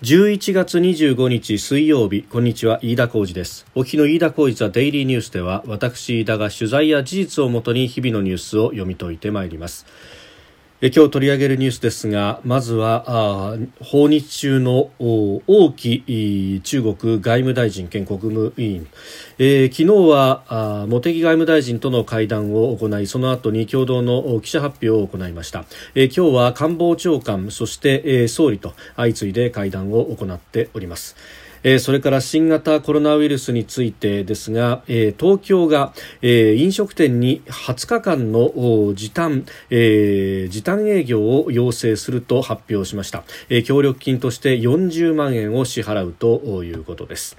11月25日水曜日、こんにちは、飯田浩司です。お聞きの飯田浩司ザデイリーニュースでは、私飯田が取材や事実をもとに日々のニュースを読み解いてまいります。今日取り上げるニュースですが、まずは訪日中の王毅中国外務大臣兼国務委員、昨日は茂木外務大臣との会談を行い、その後に共同の記者発表を行いました。今日は官房長官、そして、総理と相次いで会談を行っております。それから新型コロナウイルスについてですが、東京が飲食店に20日間の時短営業を要請すると発表しました。協力金として40万円を支払うということです。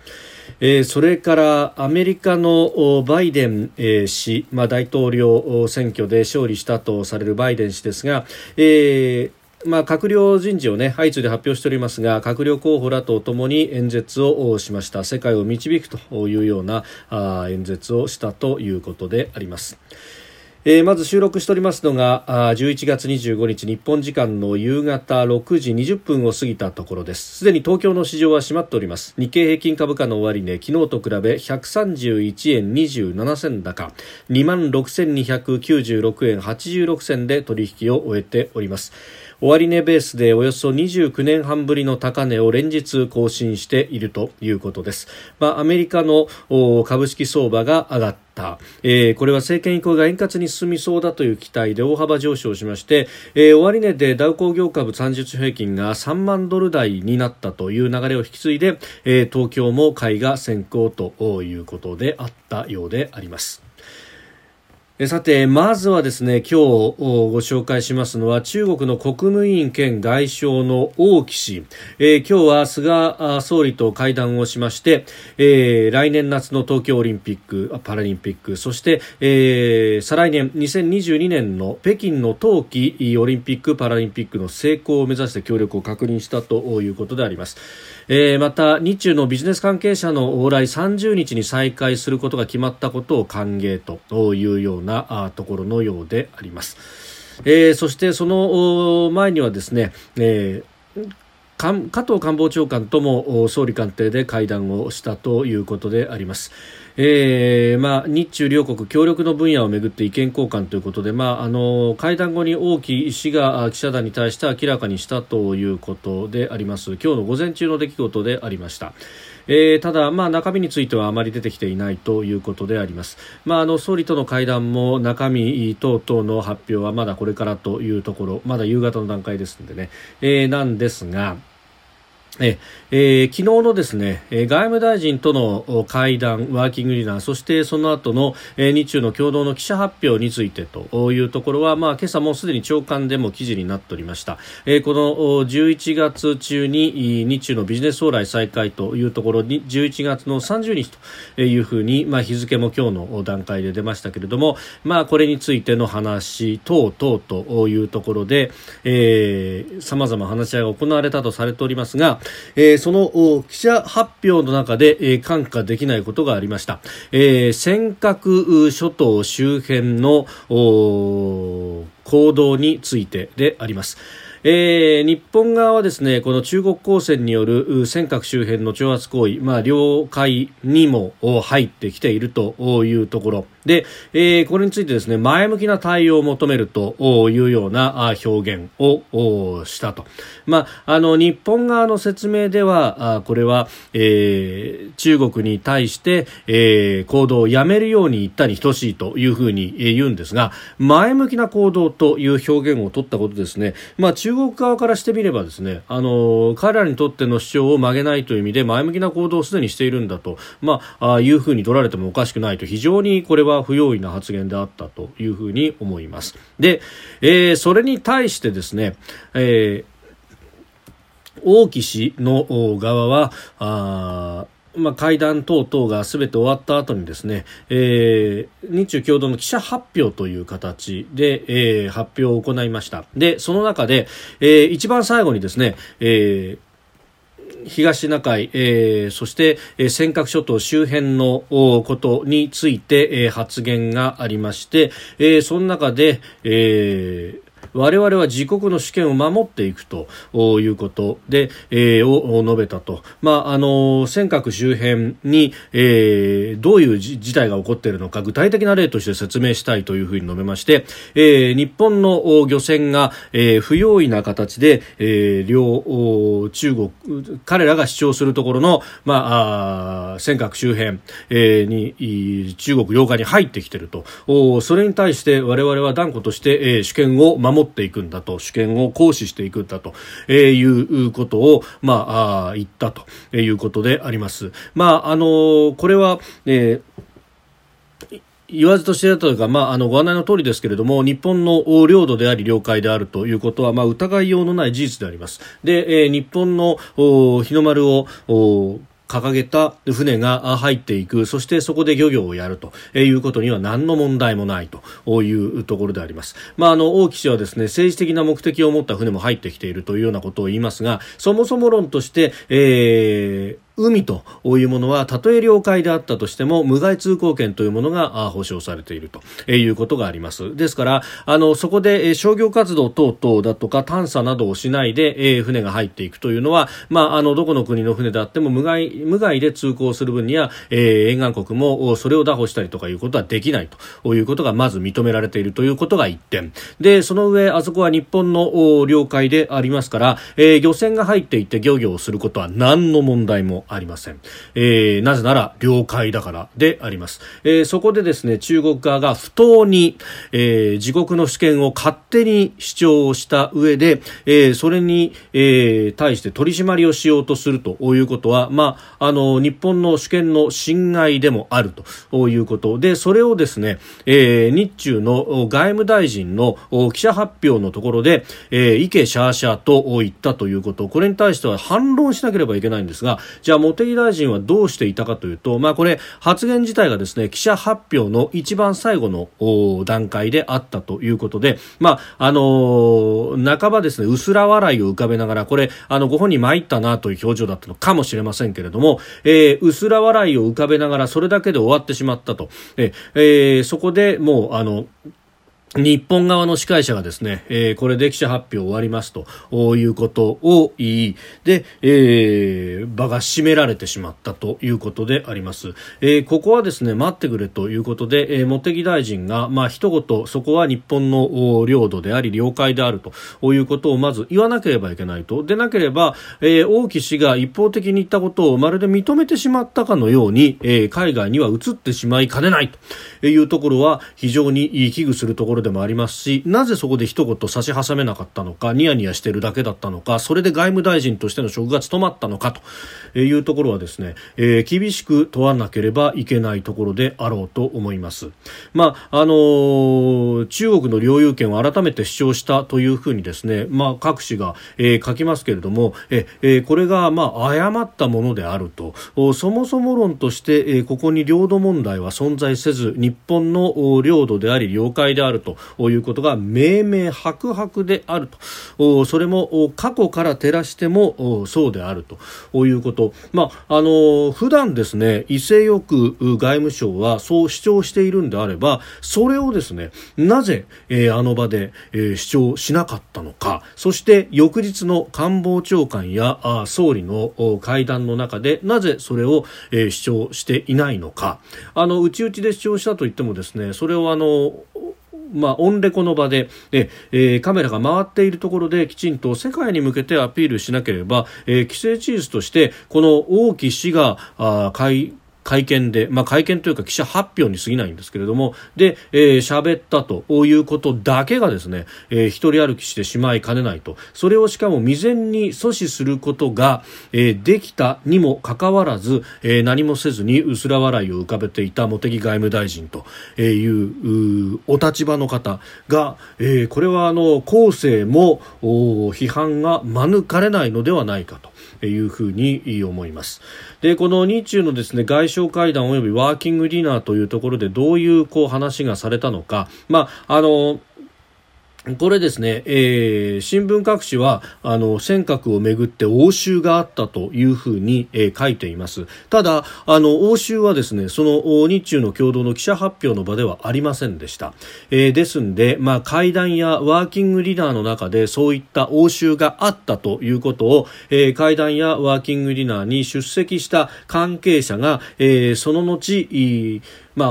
それからアメリカのバイデン氏、大統領選挙で勝利したとされるバイデン氏ですが、閣僚人事をね、相次いで発表しておりますが、閣僚候補らとともに演説をしました。世界を導くというような演説をしたということであります。まず収録しておりますのが11月25日日本時間の夕方6時20分を過ぎたところです。すでに東京の市場は閉まっております。日経平均株価の終値、昨日と比べ131円27銭高 26,296 円86銭で取引を終えております。終値ベースでおよそ29年半ぶりの高値を連日更新しているということです。アメリカの株式相場が上がってこれは政権移行が円滑に進みそうだという期待で大幅上昇しまして、終値でダウ工業株30日平均が3万ドル台になったという流れを引き継いで、東京も買いが先行ということであったようであります。さて、まずはですね、今日ご紹介しますのは中国の国務委員兼外相の王毅氏。今日は菅総理と会談をしまして、来年夏の東京オリンピック・パラリンピック、そして、再来年2022年の北京の冬季オリンピック・パラリンピックの成功を目指して協力を確認したということであります。また日中のビジネス関係者の往来、30日に再開することが決まったことを歓迎というようなところのようであります。そしてその前にはですね、加藤官房長官とも総理官邸で会談をしたということであります。日中両国協力の分野をめぐって意見交換ということで、会談後に王毅氏が記者団に対して明らかにしたということであります。今日の午前中の出来事でありました。ただ、中身についてはあまり出てきていないということであります。総理との会談も中身等々の発表はまだこれからというところ、まだ夕方の段階ですのでね、なんですが、昨日のですね、外務大臣との会談、ワーキングディナー、そしてその後の日中の共同の記者発表についてというところは、今朝もすでに朝刊でも記事になっておりました。この11月中に日中のビジネス往来再開というところに、11月の30日というふうに、日付も今日の段階で出ましたけれども、これについての話等々というところで、様々話し合いが行われたとされておりますが、その記者発表の中で、看過できないことがありました。尖閣諸島周辺の行動についてであります。日本側はですね、この中国公船による尖閣周辺の挑発行為、領海にも入ってきているというところで、これについてですね、前向きな対応を求めるというような表現をしたと。日本側の説明では、これは、中国に対して、行動をやめるように言ったに等しいというふうに言うんですが、前向きな行動という表現を取ったことですね。中国側からしてみればですね、彼らにとっての主張を曲げないという意味で前向きな行動をすでにしているんだと、いうふうに取られてもおかしくないと、非常にこれは不用意な発言であったというふうに思います。で、それに対してですね、王毅氏の側は会談等々がすべて終わった後にですね、日中共同の記者発表という形で、発表を行いました。で、その中で、一番最後にですね、東シナ海、そして、尖閣諸島周辺のことについて、発言がありまして、その中で、我々は自国の主権を守っていくということで、を述べたと。尖閣周辺に、どういう事態が起こっているのか具体的な例として説明したいというふうに述べまして、日本の漁船が、不用意な形で、中国彼らが主張するところの、尖閣周辺、に中国領海に入ってきていると。それに対して我々は断固として、主権を守っていくんだと、主権を行使していくんだと、いうことを、言ったということであります。これは、言わずと知れたというか、ご案内の通りですけれども、日本の領土であり領海であるということは、疑いようのない事実であります。で、日本の日の丸を掲げた船が入っていく、そしてそこで漁業をやるということには何の問題もないというところであります。王毅氏はですね、政治的な目的を持った船も入ってきているというようなことを言いますが、そもそも論として、海というものはたとえ領海であったとしても無害通行権というものが保障されているということがあります。ですからそこで商業活動等々だとか探査などをしないで船が入っていくというのは、どこの国の船であっても無害で通行する分には沿岸国もそれを拿捕したりとかいうことはできないということがまず認められているということが一点で、その上あそこは日本の領海でありますから、漁船が入っていって漁業をすることは何の問題もありません。なぜなら領海だからであります。そこでですね、中国側が不当に、自国の主権を勝手に主張をした上で、それに、対して取り締まりをしようとするということは、日本の主権の侵害でもあるということで、それをですね、日中の外務大臣の記者発表のところで、イケシャーシャーと言ったということ、これに対しては反論しなければいけないんですが、じゃあ茂木大臣はどうしていたかというと、これ発言自体がですね、記者発表の一番最後の段階であったということで、半ばですね、薄ら笑いを浮かべながら、これご本人参ったなという表情だったのかもしれませんけれども、薄ら笑いを浮かべながらそれだけで終わってしまったと。そこでもう日本側の司会者がですね、これで記者発表終わりますということを言いで、場が閉められてしまったということであります。ここはですね、待ってくれということで、茂木大臣が一言、そこは日本の領土であり領海であるということをまず言わなければいけないと。でなければ、王毅氏が一方的に言ったことをまるで認めてしまったかのように、海外には移ってしまいかねないというところは非常に危惧するところでもありますし、なぜそこで一言差し挟めなかったのか、ニヤニヤしているだけだったのか、それで外務大臣としての職が務まったのかというところはですね、厳しく問わなければいけないところであろうと思います。中国の領有権を改めて主張したというふうにですね、各紙が、書きますけれども、これが誤ったものであると。そもそも論として、ここに領土問題は存在せず、日本の領土であり領海であるということが明々白々であると。それも過去から照らしてもそうであるということ。普段ですね、威勢よく外務省はそう主張しているんであれば、それをですね、なぜあの場で主張しなかったのか。そして翌日の官房長官や総理の会談の中でなぜそれを主張していないのか。内々で主張したといってもですね、それをオンレコの場で、カメラが回っているところできちんと世界に向けてアピールしなければ、既成事実としてこの王毅氏が会見で、会見というか記者発表に過ぎないんですけれども、で、喋ったということだけがですね、一人歩きしてしまいかねないと。それをしかも未然に阻止することが、できたにもかかわらず、何もせずに薄ら笑いを浮かべていた茂木外務大臣というお立場の方が、これは後世も批判が免れないのではないかというふうに思います。で、この日中のですね、外相会談およびワーキングディナーというところでどういう話がされたのか。これですね、新聞各紙は尖閣をめぐって応酬があったというふうに、書いています。ただ応酬はですね、その日中の共同の記者発表の場ではありませんでした、ですんで、会談やワーキングディナーの中でそういった応酬があったということを、会談やワーキングディナーに出席した関係者が、その後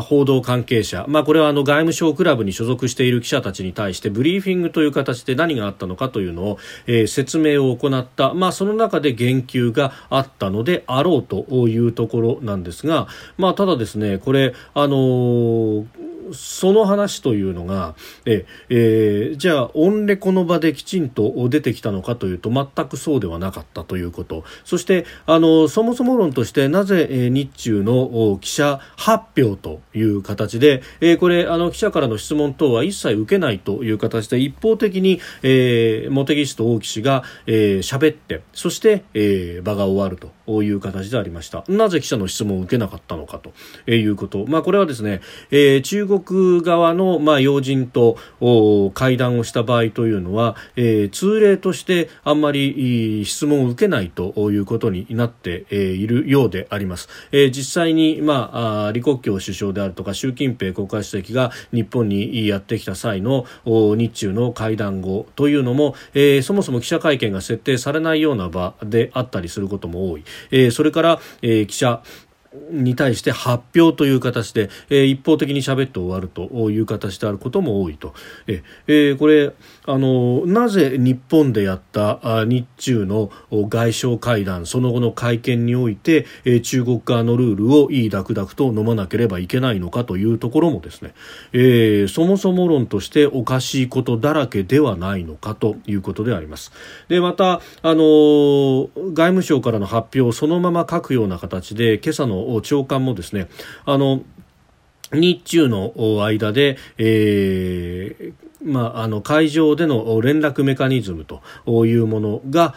報道関係者、これは外務省クラブに所属している記者たちに対してブリーフィングという形で何があったのかというのを、説明を行った、その中で言及があったのであろうというところなんですが、ただですね、これその話というのがじゃあオンレコの場できちんと出てきたのかというと全くそうではなかったということ、そしてそもそも論としてなぜ日中の記者発表という形でこれ記者からの質問等は一切受けないという形で一方的に茂木氏と大木氏が喋って、そして場が終わるという形でありました。なぜ記者の質問を受けなかったのかということ、これはですね、中国側の要人と会談をした場合というのは、通例としてあんまり質問を受けないということになっているようであります。実際に李克強首相であるとか習近平国家主席が日本にやってきた際の日中の会談後というのも、そもそも記者会見が設定されないような場であったりすることも多い、それから、記者に対して発表という形で、一方的に喋って終わるという形であることも多いと、これなぜ日本でやった日中の外相会談、その後の会見において、中国側のルールをいいダクダクと飲まなければいけないのかというところもですね、そもそも論としておかしいことだらけではないのかということであります。でまた外務省からの発表をそのまま書くような形で今朝の長官もですね、日中の間で、会場での連絡メカニズムというものが、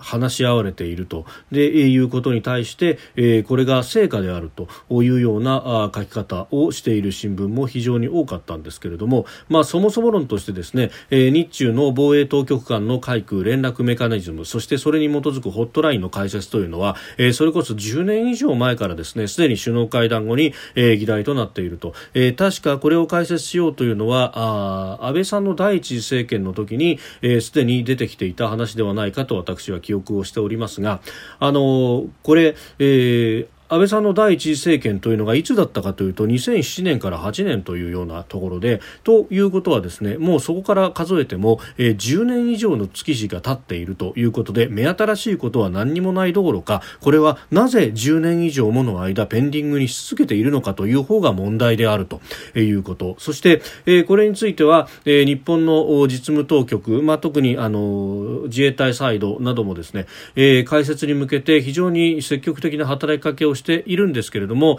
話し合われているとでいうことに対して、これが成果であるというような書き方をしている新聞も非常に多かったんですけれども、そもそも論としてですね、日中の防衛当局間の海空連絡メカニズム、そしてそれに基づくホットラインの開設というのは、それこそ10年以上前からですね、すでに首脳会談後に、議題となっていると、確かこれを開設しようというのは安倍さんの第一次政権の時にすでに出てきていた話ではないかと私は記憶をしておりますが、これ、安倍さんの第一次政権というのがいつだったかというと2007年から8年というようなところで、ということはですね、もうそこから数えても、10年以上の月日が経っているということで、目新しいことは何にもないどころか、これはなぜ10年以上もの間ペンディングにし続けているのかという方が問題であるということ、そして、これについては、日本の実務当局、特に自衛隊サイドなどもですね、開設に向けて非常に積極的な働きかけをしているんですけれども、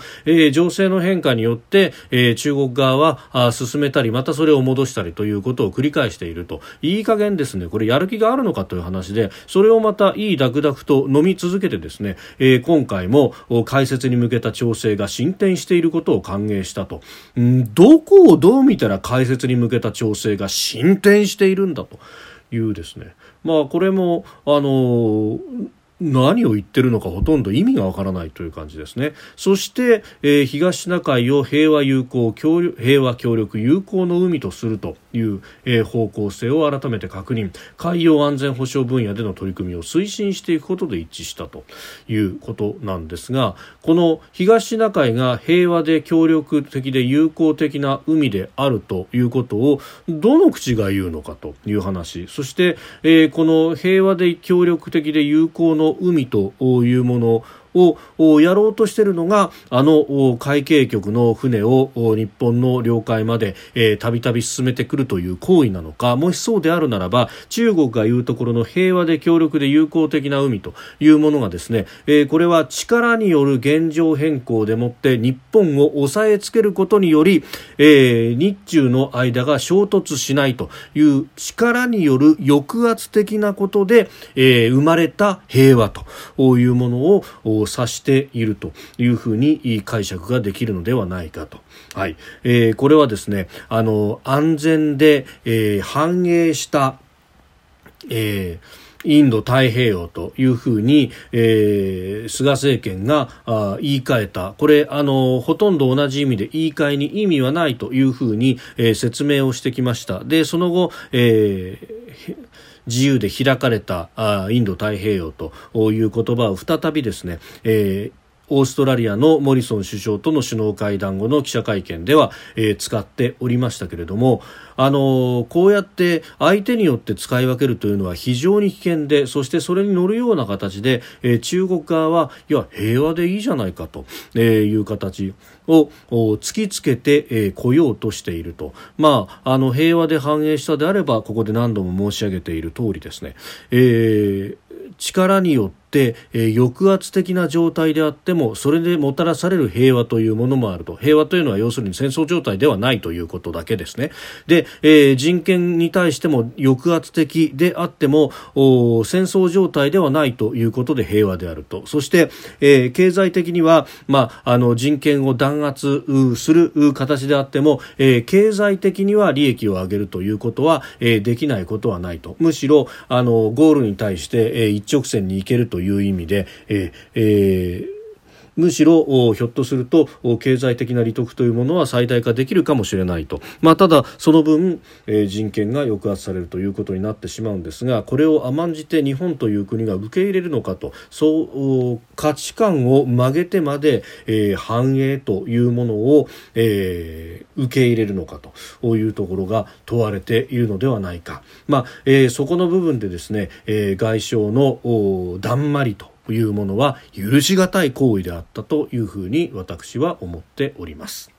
情勢の変化によって、中国側は進めたりまたそれを戻したりということを繰り返していると、いい加減ですね、これやる気があるのかという話で、それをまたいいダクダクと飲み続けてですね、今回も開設に向けた調整が進展していることを歓迎したと、どこをどう見たら開設に向けた調整が進展しているんだというですね、これも何を言ってるのかほとんど意味がわからないという感じですね。そして、東シナ海を平和協力友好の海とするという、方向性を改めて確認、海洋安全保障分野での取り組みを推進していくことで一致したということなんですが、この東シナ海が平和で協力的で友好的な海であるということをどの口が言うのかという話、そして、この平和で協力的で友好の海というものをやろうとしているのが海警局の船を日本の領海までたびたび進めてくるという行為なのか、もしそうであるならば中国が言うところの平和で協力で友好的な海というものがですね、これは力による現状変更でもって日本を抑えつけることにより、日中の間が衝突しないという力による抑圧的なことで生まれた平和というものを指しているというふうに解釈ができるのではないかと、はい、これはですね、安全で、繁栄した、インド太平洋というふうに、菅政権が言い換えた。これほとんど同じ意味で言い換えに意味はないというふうに、説明をしてきました。でその後、自由で開かれたインド太平洋という言葉を再びですね、オーストラリアのモリソン首相との首脳会談後の記者会見では、使っておりましたけれども、こうやって相手によって使い分けるというのは非常に危険で、そしてそれに乗るような形で、中国側はいや平和でいいじゃないかという形を突きつけて来ようとしていると、平和で繁栄したであれば、ここで何度も申し上げている通りですね、力によって抑圧的な状態であっても、それでもたらされる平和というものもあると。平和というのは要するに戦争状態ではないということだけですね。で、人権に対しても抑圧的であっても戦争状態ではないということで平和であると。そして、経済的には、人権を弾圧する形であっても、経済的には利益を上げるということは、できないことはないと。むしろゴールに対して、一直線に行けるという意味で、むしろひょっとすると経済的な利得というものは最大化できるかもしれないと、ただその分、人権が抑圧されるということになってしまうんですが、これを甘んじて日本という国が受け入れるのかと、そう価値観を曲げてまで、繁栄というものを、受け入れるのかというところが問われているのではないか、そこの部分でですね、外相のだんまりというものは許しがたい行為であったというふうに私は思っております。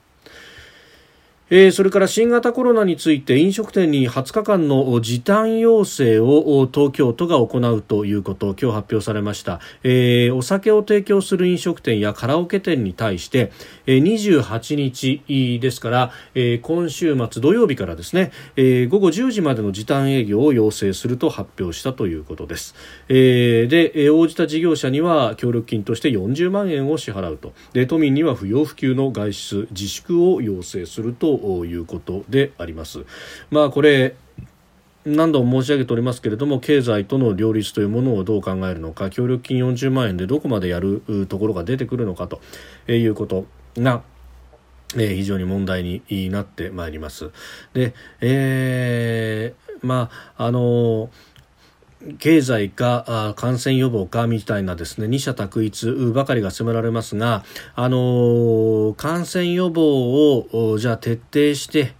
それから新型コロナについて飲食店に20日間の時短要請を東京都が行うということを今日発表されました。お酒を提供する飲食店やカラオケ店に対して28日ですから今週末土曜日からですね、午後10時までの時短営業を要請すると発表したということです。で応じた事業者には協力金として40万円を支払うと。で都民には不要不急の外出自粛を要請するということであります。これ何度も申し上げておりますけれども、経済との両立というものをどう考えるのか、協力金40万円でどこまでやるところが出てくるのかということが非常に問題になってまいります。で、経済か感染予防かみたいなですね、二者択一ばかりが迫られますが、感染予防をじゃあ徹底して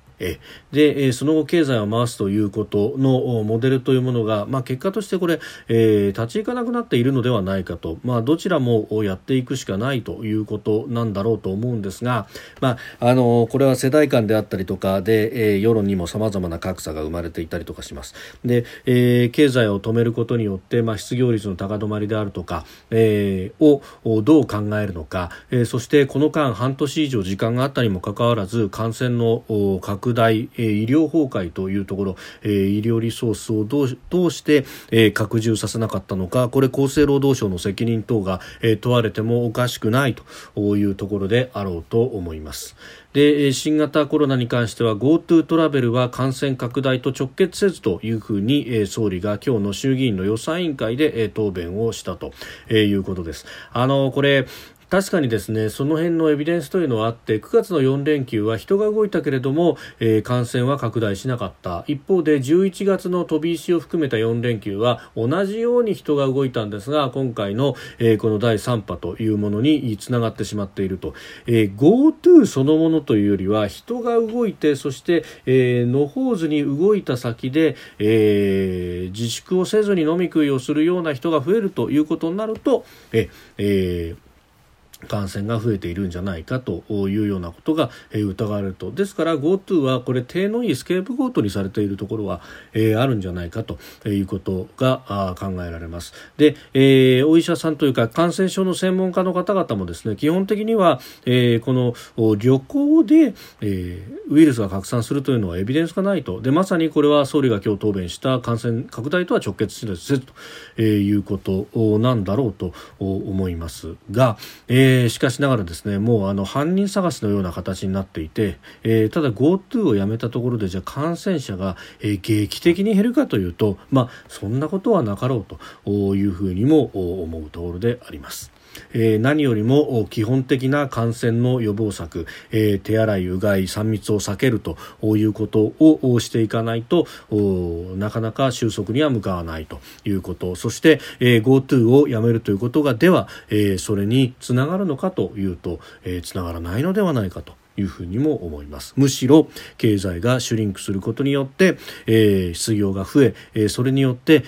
でその後経済を回すということのモデルというものが、結果としてこれ、立ち行かなくなっているのではないかと、どちらもやっていくしかないということなんだろうと思うんですが、これは世代間であったりとかで、世論にも様々な格差が生まれていたりとかします。で、経済を止めることによって、失業率の高止まりであるとか、をどう考えるのか、そしてこの間半年以上時間があったにもかかわらず感染の拡大、医療崩壊というところ、医療リソースをどうして、拡充させなかったのか、これ厚生労働省の責任等が、問われてもおかしくないというところであろうと思います。で新型コロナに関しては GoTo トラベルは感染拡大と直結せずというふうに、総理が今日の衆議院の予算委員会で、答弁をしたということです。これ確かにですね、その辺のエビデンスというのはあって、9月の4連休は人が動いたけれども、感染は拡大しなかった。一方で11月の飛び石を含めた4連休は同じように人が動いたんですが、今回の、この第3波というものにつながってしまっていると。GoTo そのものというよりは人が動いて、そして、野放図に動いた先で、自粛をせずに飲み食いをするような人が増えるということになると感染が増えているんじゃないかというようなことが疑われると。ですから GoTo はこれ体のいいスケープゴートにされているところはあるんじゃないかということが考えられます。で、お医者さんというか感染症の専門家の方々もですね、基本的にはこの旅行でウイルスが拡散するというのはエビデンスがないと。でまさにこれは総理が今日答弁した感染拡大とは直結しないということなんだろうと思いますが、しかしながらですね、もう犯人探しのような形になっていて、ただ GoTo をやめたところでじゃあ感染者が、劇的に減るかというと、そんなことはなかろうというふうにも思うところであります。何よりも基本的な感染の予防策、手洗いうがい3密を避けるということをしていかないとなかなか収束には向かわないということ、そして、GoTo をやめるということがでは、それにつながるのかというと、つながらないのではないかというふうにも思います。むしろ経済がシュリンクすることによって、失業が増え、それによって、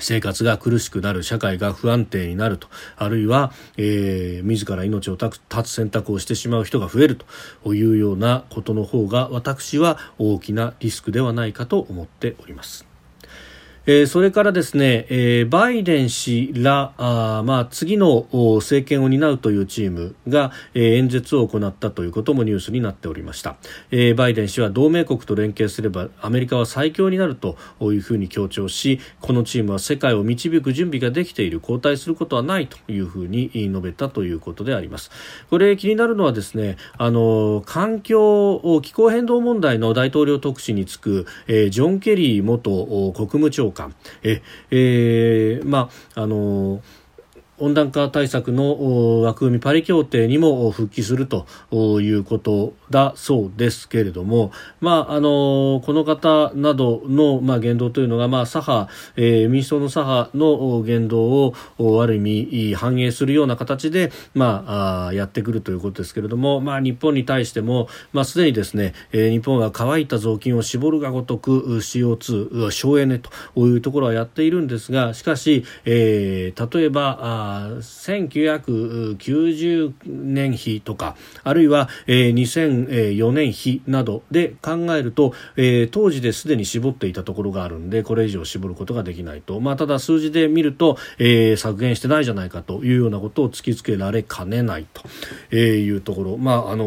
生活が苦しくなる、社会が不安定になると、あるいは、自ら命を絶つ選択をしてしまう人が増えるというようなことの方が私は大きなリスクではないかと思っております。それからですね、バイデン氏ら次の政権を担うというチームが、演説を行ったということもニュースになっておりました。バイデン氏は同盟国と連携すればアメリカは最強になるというふうに強調し、このチームは世界を導く準備ができている、後退することはないというふうに述べたということであります。これ気になるのはですね、気候変動問題の大統領特使に就く、ジョン・ケリー元国務長官温暖化対策の枠組みパリ協定にも復帰するということだそうですけれども、この方などの言動というのが、民主党の左派の言動をある意味反映するような形で、やってくるということですけれども、日本に対しても、すでにですね、日本は乾いた雑巾を絞るがごとく CO2 省エネというところはやっているんですが、しかし、例えば1990年比とか、あるいは2004年比などで考えると、当時ですでに絞っていたところがあるんで、これ以上絞ることができないと、ただ数字で見ると、削減してないじゃないかというようなことを突きつけられかねないというところ、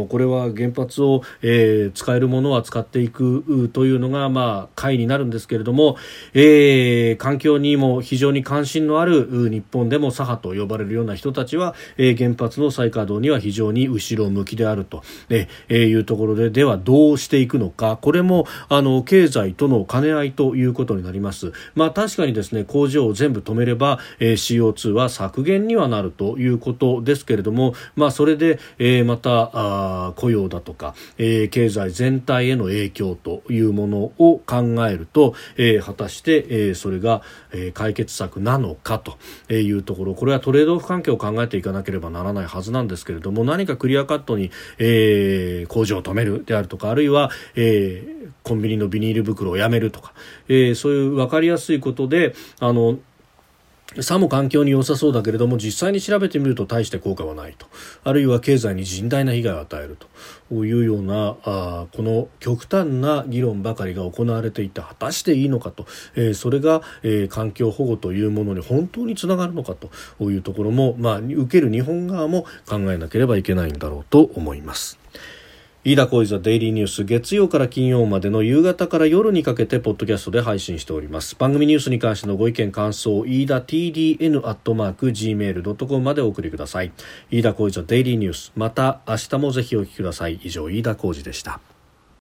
これは原発を、使えるものは使っていくというのが解になるんですけれども、環境にも非常に関心のある日本でも左派と呼ばれるような人たちは、原発の再稼働には非常に後ろ向きであるというところで、ではどうしていくのか、これも経済との兼ね合いということになります。確かにですね、工場を全部止めれば、CO2 は削減にはなるということですけれども、それで、また雇用だとか、経済全体への影響というものを考えると、果たして、それが、解決策なのかというところ、これはトレードオフ関係を考えていかなければならないはずなんですけれども、何かクリアカットに、工場を止めるであるとか、あるいは、コンビニのビニール袋をやめるとか、そういう分かりやすいことでさも環境に良さそうだけれども、実際に調べてみると大して効果はないと、あるいは経済に甚大な被害を与えるというようなこの極端な議論ばかりが行われていて、果たしていいのかと、それが、環境保護というものに本当につながるのかというところも、受ける日本側も考えなければいけないんだろうと思います。飯田浩司ザデイリーニュース、月曜から金曜までの夕方から夜にかけてポッドキャストで配信しております。番組ニュースに関してのご意見感想、飯田 tdn@gmail.com までお送りください。飯田浩司ザデイリーニュース、また明日もぜひお聞きください。以上、飯田浩司でした。